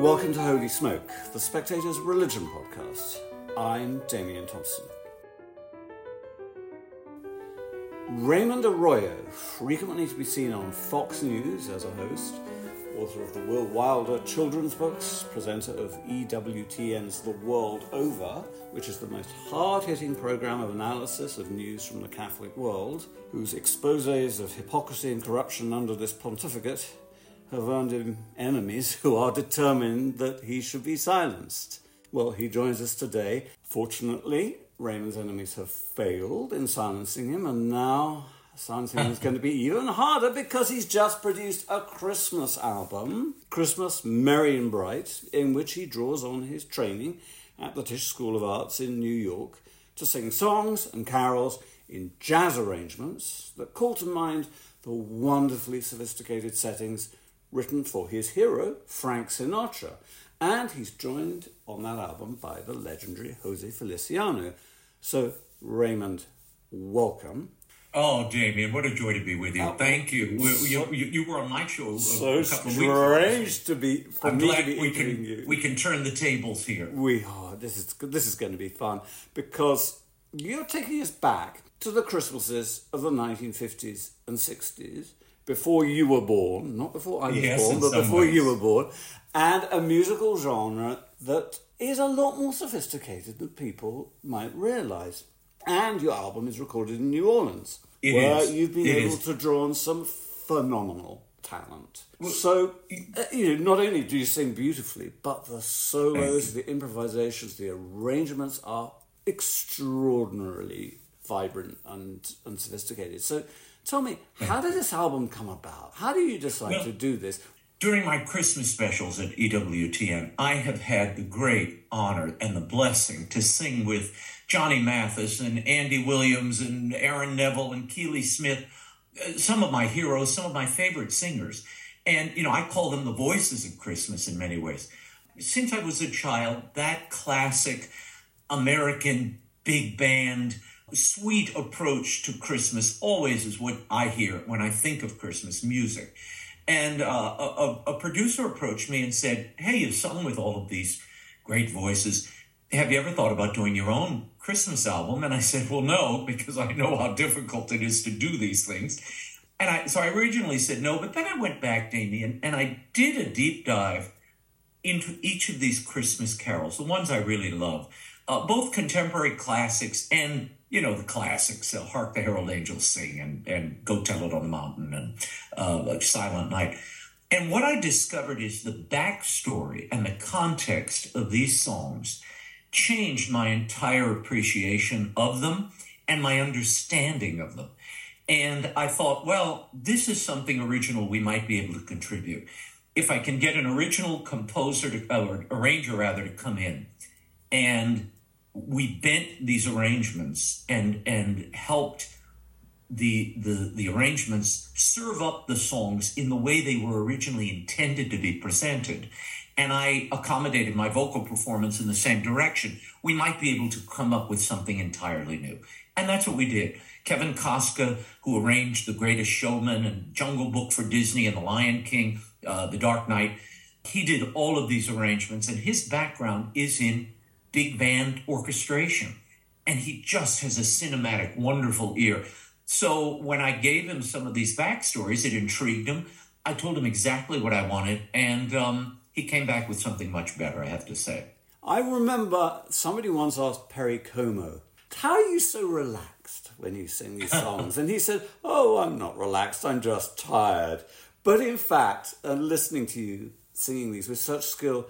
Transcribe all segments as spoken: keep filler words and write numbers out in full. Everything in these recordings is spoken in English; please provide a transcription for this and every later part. Welcome to Holy Smoke, the Spectator's religion podcast. I'm Damien Thompson. Raymond Arroyo, frequently to be seen on Fox News as a host, author of the Will Wilder children's books, presenter of E W T N's The World Over, which is the most hard-hitting programme of analysis of news from the Catholic world, whose exposés of hypocrisy and corruption under this pontificate have earned him enemies who are determined that he should be silenced. Well, he joins us today. Fortunately, Raymond's enemies have failed in silencing him, and now silencing him is going to be even harder because he's just produced a Christmas album, Christmas Merry and Bright, in which he draws on his training at the Tisch School of Arts in New York to sing songs and carols in jazz arrangements that call to mind the wonderfully sophisticated settings written for his hero, Frank Sinatra. And he's joined on that album by the legendary José Feliciano. So, Raymond, welcome. Oh, Damien, what a joy to be with you. Uh, Thank you. So, you, you. You were on my show a, so a couple of weeks ago. So strange to be, for I'm me glad to be we can, you. We can turn the tables here. We are. This is, this is going to be fun because you're taking us back to the Christmases of the nineteen fifties and sixties, before you were born, not before I was yes, born, but before ways. you were born, and a musical genre that is a lot more sophisticated than people might realise. And your album is recorded in New Orleans, it where is. you've been it able is. to draw on some phenomenal talent. Well, so, you know, not only do you sing beautifully, but the solos, the improvisations, the arrangements are extraordinarily vibrant and, and sophisticated. So, tell me, how did this album come about? How do you decide well, to do this? During my Christmas specials at E W T N, I have had the great honor and the blessing to sing with Johnny Mathis and Andy Williams and Aaron Neville and Keely Smith, some of my heroes, some of my favorite singers. And, you know, I call them the voices of Christmas in many ways. Since I was a child, that classic American big band sweet approach to Christmas always is what I hear when I think of Christmas music. And uh, a, a producer approached me and said, hey, you've sung with all of these great voices. Have you ever thought about doing your own Christmas album? And I said, well, no, because I know how difficult it is to do these things. And I, so I originally said no, but then I went back, Damien, and I did a deep dive into each of these Christmas carols, the ones I really love, uh, both contemporary classics and you know, the classics, uh, Hark the Herald Angels Sing and, and Go Tell It on the Mountain and uh, like Silent Night. And what I discovered is the backstory and the context of these songs changed my entire appreciation of them and my understanding of them. And I thought, well, this is something original we might be able to contribute. If I can get an original composer to, or arranger rather, to come in and we bent these arrangements and and helped the, the the arrangements serve up the songs in the way they were originally intended to be presented. And I accommodated my vocal performance in the same direction. We might be able to come up with something entirely new. And that's what we did. Kevin Koska, who arranged The Greatest Showman and Jungle Book for Disney and The Lion King, uh, The Dark Knight, he did all of these arrangements. And his background is in big band orchestration. And he just has a cinematic, wonderful ear. So when I gave him some of these backstories, it intrigued him. I told him exactly what I wanted. And um, he came back with something much better, I have to say. I remember somebody once asked Perry Como, how are you so relaxed when you sing these songs? And he said, oh, I'm not relaxed. I'm just tired. But in fact, uh, listening to you singing these with such skill,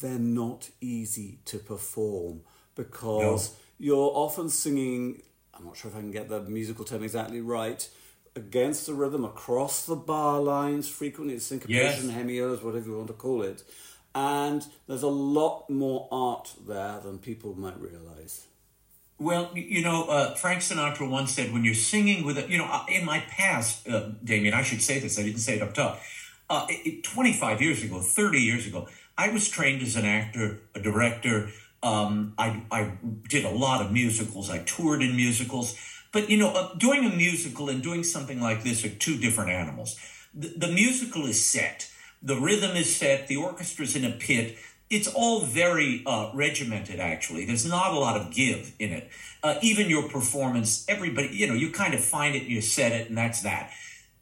they're not easy to perform because no. you're often singing, I'm not sure if I can get the musical term exactly right, against the rhythm, across the bar lines, frequently it's syncopation, yes. hemios, whatever you want to call it. and there's a lot more art there than people might realize. Well, you know, uh, Frank Sinatra once said, when you're singing with a, you know, in my past, uh, Damien, I should say this, I didn't say it up top, uh, it, twenty-five years ago, thirty years ago, I was trained as an actor, a director. Um, I, I did a lot of musicals. I toured in musicals. But, you know, uh, doing a musical and doing something like this are two different animals. The, the musical is set. The rhythm is set. The orchestra's in a pit. It's all very uh, regimented, actually. There's not a lot of give in it. Uh, even your performance, everybody, you know, you kind of find it, and you set it, and that's that.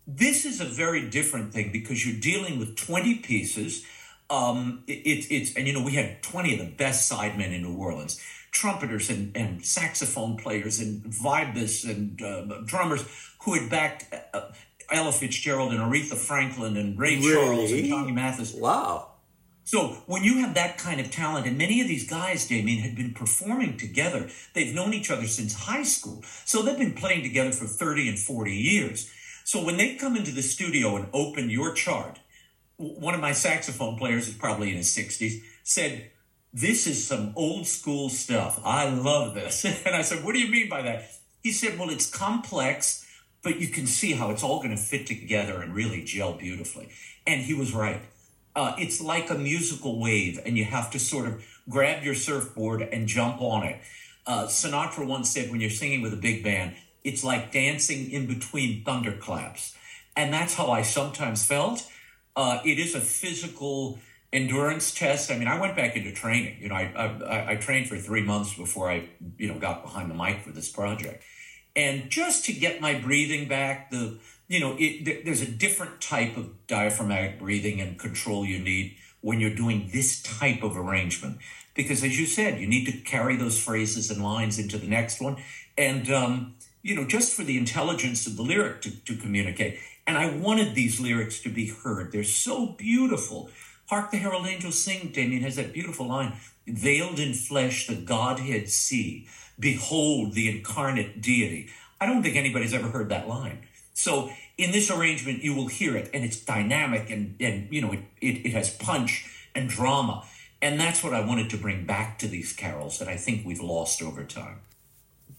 This is a very different thing because you're dealing with twenty pieces. Um, it, it's and, you know, we had twenty of the best sidemen in New Orleans, trumpeters and, and saxophone players and vibists and uh, drummers who had backed uh, Ella Fitzgerald and Aretha Franklin and Ray really? Charles and Johnny Mathis. Wow. So when you have that kind of talent, and many of these guys, Damien, had been performing together. They've known each other since high school. So they've been playing together for thirty and forty years. So when they come into the studio and open your chart, one of my saxophone players, is probably in his sixties, said, "This is some old school stuff. I love this." And I said, "What do you mean by that?" He said, "Well, it's complex, but you can see how it's all going to fit together and really gel beautifully." And he was right. Uh, it's like a musical wave, and you have to sort of grab your surfboard and jump on it. Uh, Sinatra once said, when you're singing with a big band, it's like dancing in between thunderclaps. And that's how I sometimes felt. Uh, it is a physical endurance test. I mean, I went back into training. You know, I, I, I trained for three months before I, you know, got behind the mic for this project. And just to get my breathing back, the You know, it, there's a different type of diaphragmatic breathing and control you need when you're doing this type of arrangement. Because as you said, you need to carry those phrases and lines into the next one. And, um, you know, just for the intelligence of the lyric to, to communicate. And I wanted these lyrics to be heard. They're so beautiful. Hark the Herald Angels Sing, Damien, has that beautiful line. Veiled in flesh, the Godhead see. Behold the incarnate deity. I don't think anybody's ever heard that line. So in this arrangement, you will hear it, and it's dynamic, and, and you know, it, it, it has punch and drama. And that's what I wanted to bring back to these carols that I think we've lost over time.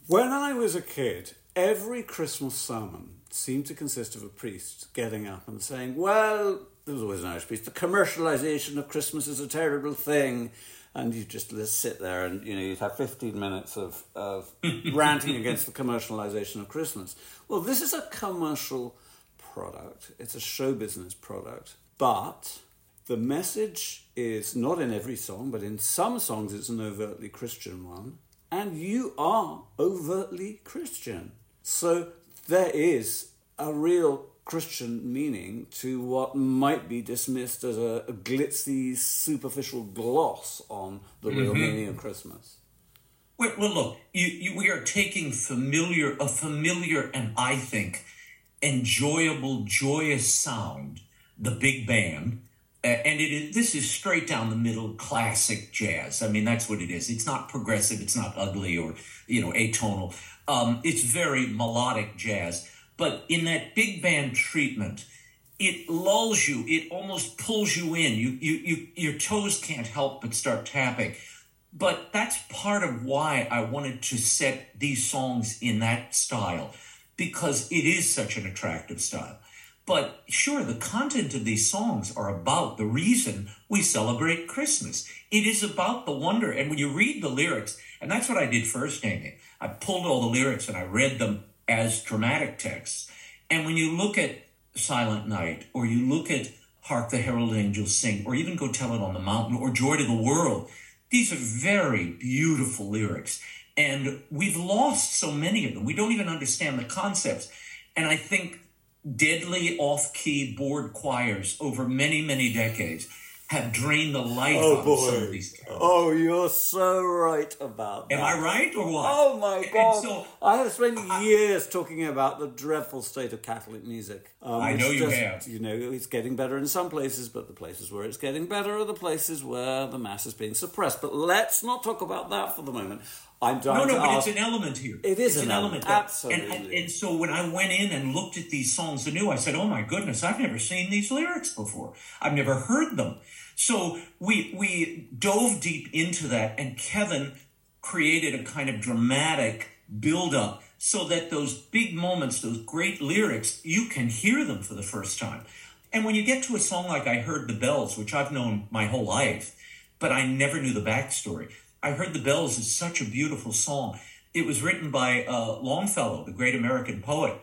When I was a kid, every Christmas sermon seemed to consist of a priest getting up and saying, well, there was always an Irish priest, the commercialization of Christmas is a terrible thing. And you just sit there and, you know, you'd have fifteen minutes of, of ranting against the commercialization of Christmas. Well, this is a commercial product. It's a show business product. But the message is not in every song, but in some songs it's an overtly Christian one. And you are overtly Christian. So there is a real Christian meaning to what might be dismissed as a, a glitzy, superficial gloss on the mm-hmm. real meaning of Christmas. Well, well look, you, you, we are taking familiar, a familiar and, I think, enjoyable, joyous sound, the big band, uh, and it is, this is straight down the middle classic jazz. I mean, that's what it is. It's not progressive. It's not ugly or, you know, atonal. Um, it's very melodic jazz. But in that big band treatment, it lulls you. It almost pulls you in. You, you, you, your toes can't help but start tapping. But that's part of why I wanted to set these songs in that style, because it is such an attractive style. But sure, the content of these songs are about the reason we celebrate Christmas. It is about the wonder. And when you read the lyrics, and that's what I did first, Damien. I pulled all the lyrics and I read them as dramatic texts. And when you look at Silent Night, or you look at Hark the Herald Angels Sing, or even Go Tell It on the Mountain, or Joy to the World, these are very beautiful lyrics. And we've lost so many of them. We don't even understand the concepts. And I think deadly off-key board choirs over many, many decades have drained the life oh, out boy. of some of these carols. Oh, you're so right about that. Am I right or what? Oh, my God. So, I have spent I, years talking about the dreadful state of Catholic music. Um, I know you just, have. You know, it's getting better in some places, but the places where it's getting better are the places where the Mass is being suppressed. But let's not talk about that for the moment. I'm dying. No, no, to but ask, it's an element here. It is it's an, an element. element Absolutely. And, I, and so when I went in and looked at these songs anew, I said, oh my goodness, I've never seen these lyrics before. I've never heard them. So we we dove deep into that, and Kevin created a kind of dramatic build-up so that those big moments, those great lyrics, you can hear them for the first time. And when you get to a song like I Heard the Bells, which I've known my whole life, but I never knew the backstory. I Heard the Bells is such a beautiful song. It was written by uh, Longfellow, the great American poet,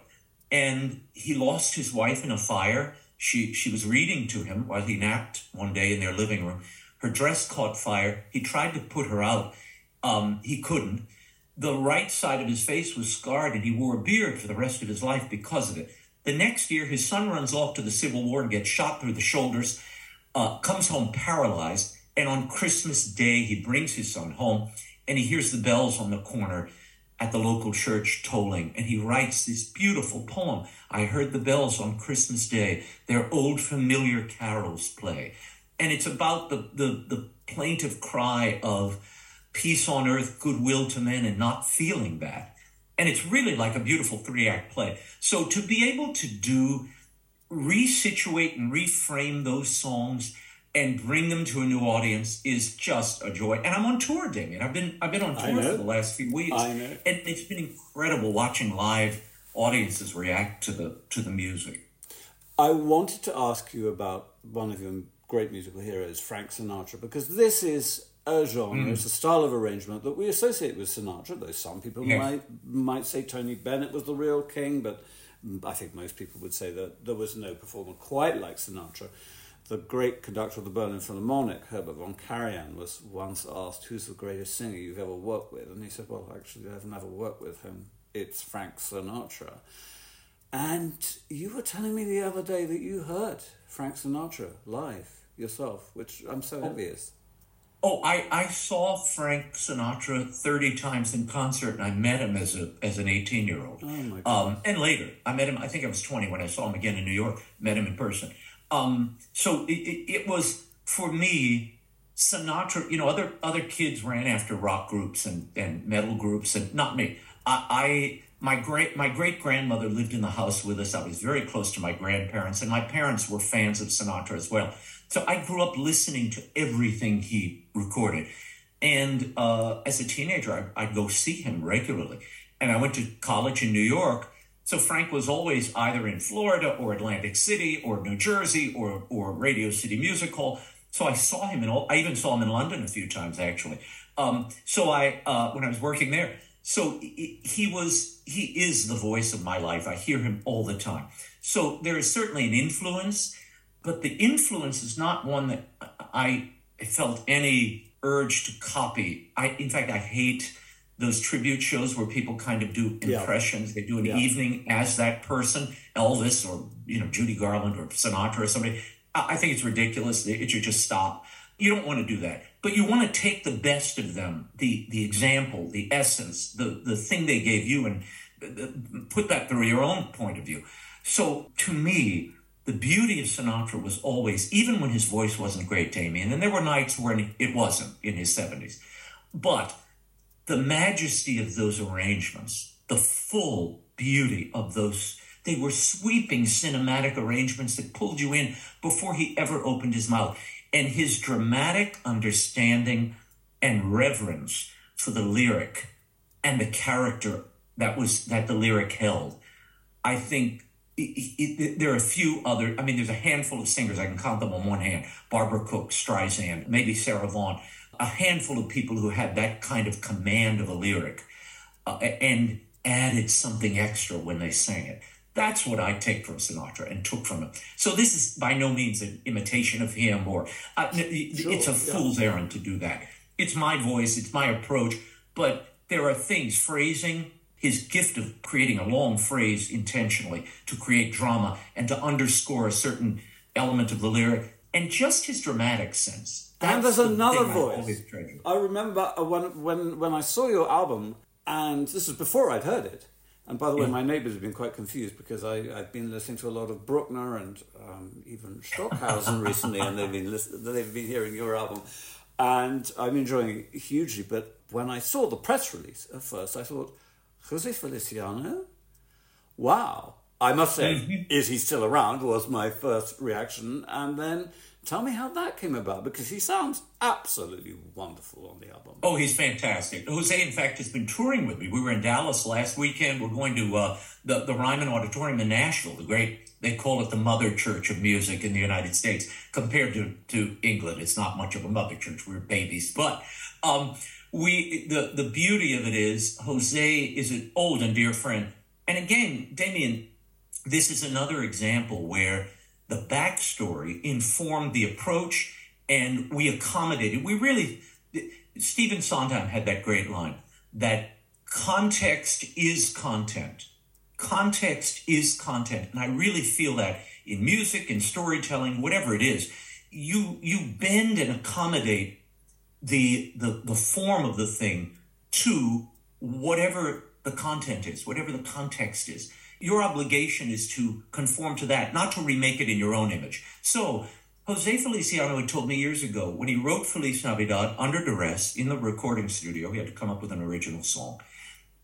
and he lost his wife in a fire. She she was reading to him while he napped one day in their living room. Her dress caught fire. He tried to put her out. Um, he couldn't. The right side of his face was scarred, and he wore a beard for the rest of his life because of it. The next year, his son runs off to the Civil War and gets shot through the shoulders, uh, comes home paralyzed. And on Christmas Day, he brings his son home, and he hears the bells on the corner at the local church tolling. And he writes this beautiful poem, I Heard the Bells on Christmas Day, their old familiar carols play. And it's about the, the, the plaintive cry of peace on earth, goodwill to men, and not feeling that. And it's really like a beautiful three-act play. So to be able to do, resituate and reframe those songs and bring them to a new audience is just a joy. And I'm on tour, Damien. I've been I've been on tour for the last few weeks. I know. And it's been incredible watching live audiences react to the to the music. I wanted to ask you about one of your great musical heroes, Frank Sinatra, because this is a genre, mm. it's a style of arrangement that we associate with Sinatra, though some people yeah. might might say Tony Bennett was the real king, but I think most people would say that there was no performer quite like Sinatra. The great conductor of the Berlin Philharmonic, Herbert von Karajan, was once asked, who's the greatest singer you've ever worked with? And he said, well, actually, I've never worked with him. It's Frank Sinatra. And you were telling me the other day that you heard Frank Sinatra live yourself, which I'm so oh. envious. Oh, I, I saw Frank Sinatra thirty times in concert, and I met him as a as an eighteen-year-old. Oh, my God. Um, and later, I met him, I think I was twenty when I saw him again in New York, met him in person. Um, so it, it, it was, for me, Sinatra, you know, other other kids ran after rock groups and, and metal groups, and not me. I, I my great my great-grandmother lived in the house with us. I was very close to my grandparents, and my parents were fans of Sinatra as well. So I grew up listening to everything he recorded. And uh, as a teenager, I, I'd go see him regularly. And I went to college in New York. So Frank was always either in Florida or Atlantic City or New Jersey or or Radio City Music Hall. So I saw him in all, I even saw him in London a few times actually. Um, so I, uh, when I was working there, so he was, he is the voice of my life. I hear him all the time. So there is certainly an influence, but the influence is not one that I felt any urge to copy. I, in fact, I hate those tribute shows where people kind of do impressions. Yeah. They do an yeah. evening as that person, Elvis or, you know, Judy Garland or Sinatra or somebody. I think it's ridiculous. It should just stop. You don't want to do that. But you want to take the best of them, the the example, the essence, the, the thing they gave you, and put that through your own point of view. So to me, the beauty of Sinatra was always, even when his voice wasn't great, Damien, and there were nights when it wasn't in his seventies, but the majesty of those arrangements, the full beauty of those, they were sweeping cinematic arrangements that pulled you in before he ever opened his mouth. And his dramatic understanding and reverence for the lyric and the character that was that the lyric held. I think it, it, there are a few other, I mean, there's a handful of singers, I can count them on one hand, Barbara Cook, Streisand, maybe Sarah Vaughan, a handful of people who had that kind of command of a lyric uh, and added something extra when they sang it. That's what I take from Sinatra and took from him. So this is by no means an imitation of him or uh, sure, it's a yeah. fool's errand to do that. It's my voice, it's my approach, but there are things, phrasing, his gift of creating a long phrase intentionally to create drama and to underscore a certain element of the lyric, and just his dramatic sense. That's and there's the another voice. I remember when, when when I saw your album, and this was before I'd heard it. And by the way, yeah. my neighbours have been quite confused because I, I've been listening to a lot of Bruckner and um, even Stockhausen recently, and they've been listen- they've been hearing your album. and I'm enjoying it hugely. But when I saw the press release at first, I thought, José Feliciano? Wow. I must say, mm-hmm. is he still around, was my first reaction. And then tell me how that came about, because he sounds absolutely wonderful on the album. Oh, he's fantastic. Jose, in fact, has been touring with me. We were in Dallas last weekend. We're going to uh, the, the Ryman Auditorium in Nashville, the great, they call it the mother church of music in the United States. Compared to, to England, it's not much of a mother church. We're babies. But um, we the, the beauty of it is Jose is an old and dear friend. And again, Damien, this is another example where the backstory informed the approach, and we accommodated. We really, Stephen Sondheim had that great line, that context is content. Context is content. And I really feel that in music, in storytelling, whatever it is, you you bend and accommodate the the, the form of the thing to whatever the content is, whatever the context is. Your obligation is to conform to that, not to remake it in your own image. So Jose Feliciano had told me years ago, when he wrote Feliz Navidad under duress in the recording studio, he had to come up with an original song.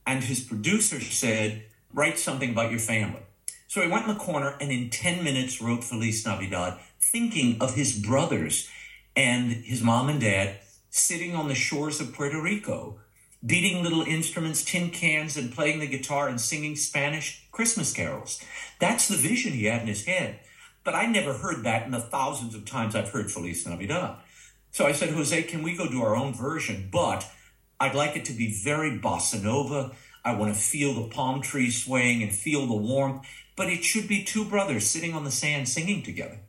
And his producer said, write something about your family. So he went in the corner and in ten minutes wrote Feliz Navidad, thinking of his brothers and his mom and dad sitting on the shores of Puerto Rico, beating little instruments, tin cans, and playing the guitar and singing Spanish Christmas carols. That's the vision he had in his head. But I never heard that in the thousands of times I've heard Feliz Navidad. So I said, Jose, can we go do our own version? But I'd like it to be very bossa nova. I want to feel the palm trees swaying and feel the warmth. But it should be two brothers sitting on the sand singing together.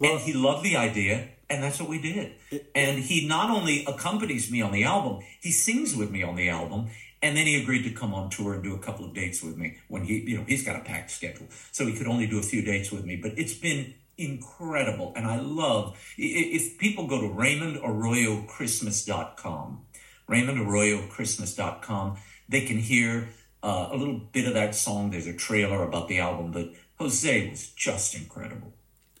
Well, and he loved the idea. And that's what we did. And he not only accompanies me on the album, he sings with me on the album. And then he agreed to come on tour and do a couple of dates with me when he, you know, he's got a packed schedule. So he could only do a few dates with me. But it's been incredible. And I love, if people go to Raymond Arroyo Christmas dot com, Raymond Arroyo Christmas dot com, they can hear uh, a little bit of that song. There's a trailer about the album. But Jose was just incredible.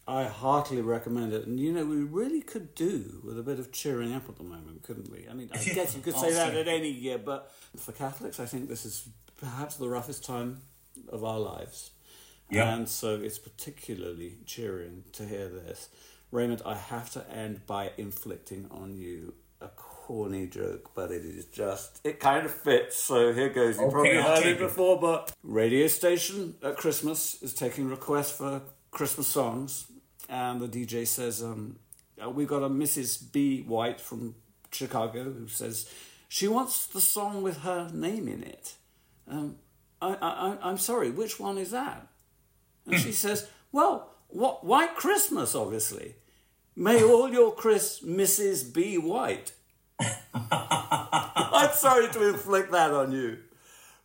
I heartily recommend it. And, you know, we really could do with a bit of cheering up at the moment, couldn't we? I mean, I guess you could say that at any year, but for Catholics, I think this is perhaps the roughest time of our lives. Yep. And so it's particularly cheering to hear this. Raymond, I have to end by inflicting on you a corny joke, but it is just, it kind of fits. So here goes. You okay, probably heard it before, but radio station at Christmas is taking requests for Christmas songs. And the D J says, um, we've got a Missus B. White from Chicago who says she wants the song with her name in it. Um, I, I, I'm sorry, which one is that? And she says, well, what, White Christmas, obviously. May all your Chris Missus B. White. I'm sorry to inflict that on you.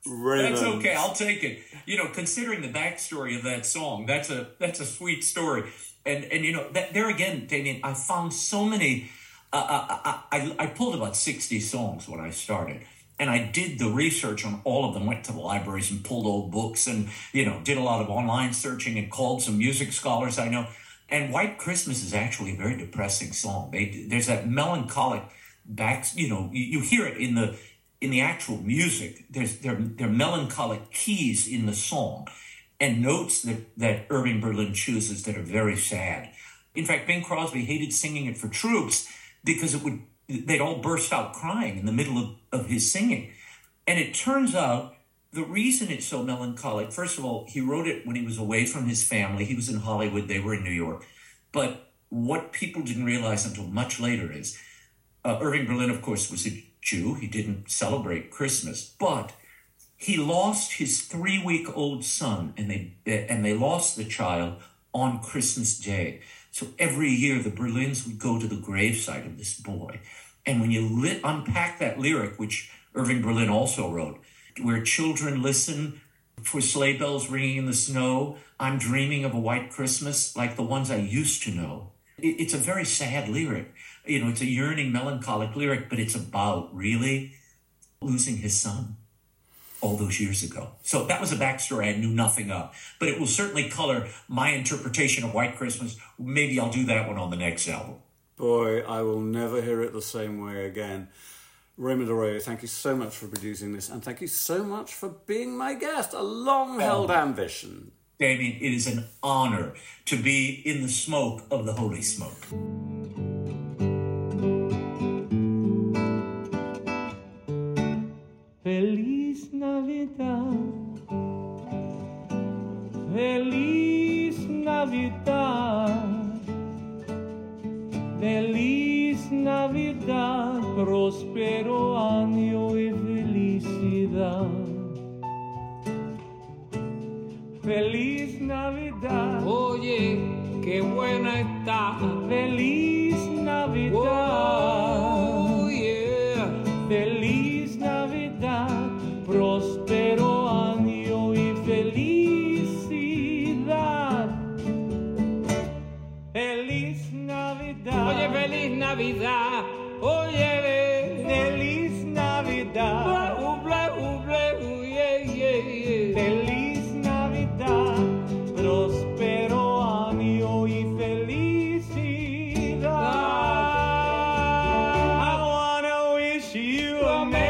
Raymond. That's okay. I'll take it. You know, considering the backstory of that song, that's a that's a sweet story. And and you know, that, there again, Damien, I found so many. Uh, I, I I pulled about sixty songs when I started, and I did the research on all of them. Went to the libraries and pulled old books, and you know, did a lot of online searching and called some music scholars I know. And White Christmas is actually a very depressing song. They, there's that melancholic back. You know, you, you hear it in the. In the actual music, there's there, there are melancholic keys in the song and notes that, that Irving Berlin chooses that are very sad. In fact, Bing Crosby hated singing it for troops because it would they'd all burst out crying in the middle of, of his singing. And it turns out the reason it's so melancholic, first of all, he wrote it when he was away from his family. He was in Hollywood, they were in New York. But what people didn't realize until much later is uh, Irving Berlin, of course, was a Jew. He didn't celebrate Christmas, but he lost his three-week-old son, and they and they lost the child on Christmas Day. So every year, the Berlins would go to the gravesite of this boy. And when you lit, unpack that lyric, which Irving Berlin also wrote, where children listen for sleigh bells ringing in the snow, I'm dreaming of a white Christmas like the ones I used to know. It's a very sad lyric. You know, it's a yearning, melancholic lyric, but it's about really losing his son all those years ago. So that was a backstory I knew nothing of, but it will certainly color my interpretation of White Christmas. Maybe I'll do that one on the next album. boy, I will never hear it the same way again. Raymond Arroyo, thank you so much for producing this, and thank you so much for being my guest. A long-held um, ambition. David, it is an honor to be in the smoke of the Holy Smoke. Feliz Navidad, Feliz Navidad, Feliz Navidad, próspero año y felicidad. Feliz Navidad, oye, qué buena está. Feliz Navidad, oh, yeah. Feliz Navidad, próspero año y felicidad. Feliz Navidad, oye, feliz Navidad, oye, feliz Navidad. Felicidad. I wanna wish you a Merry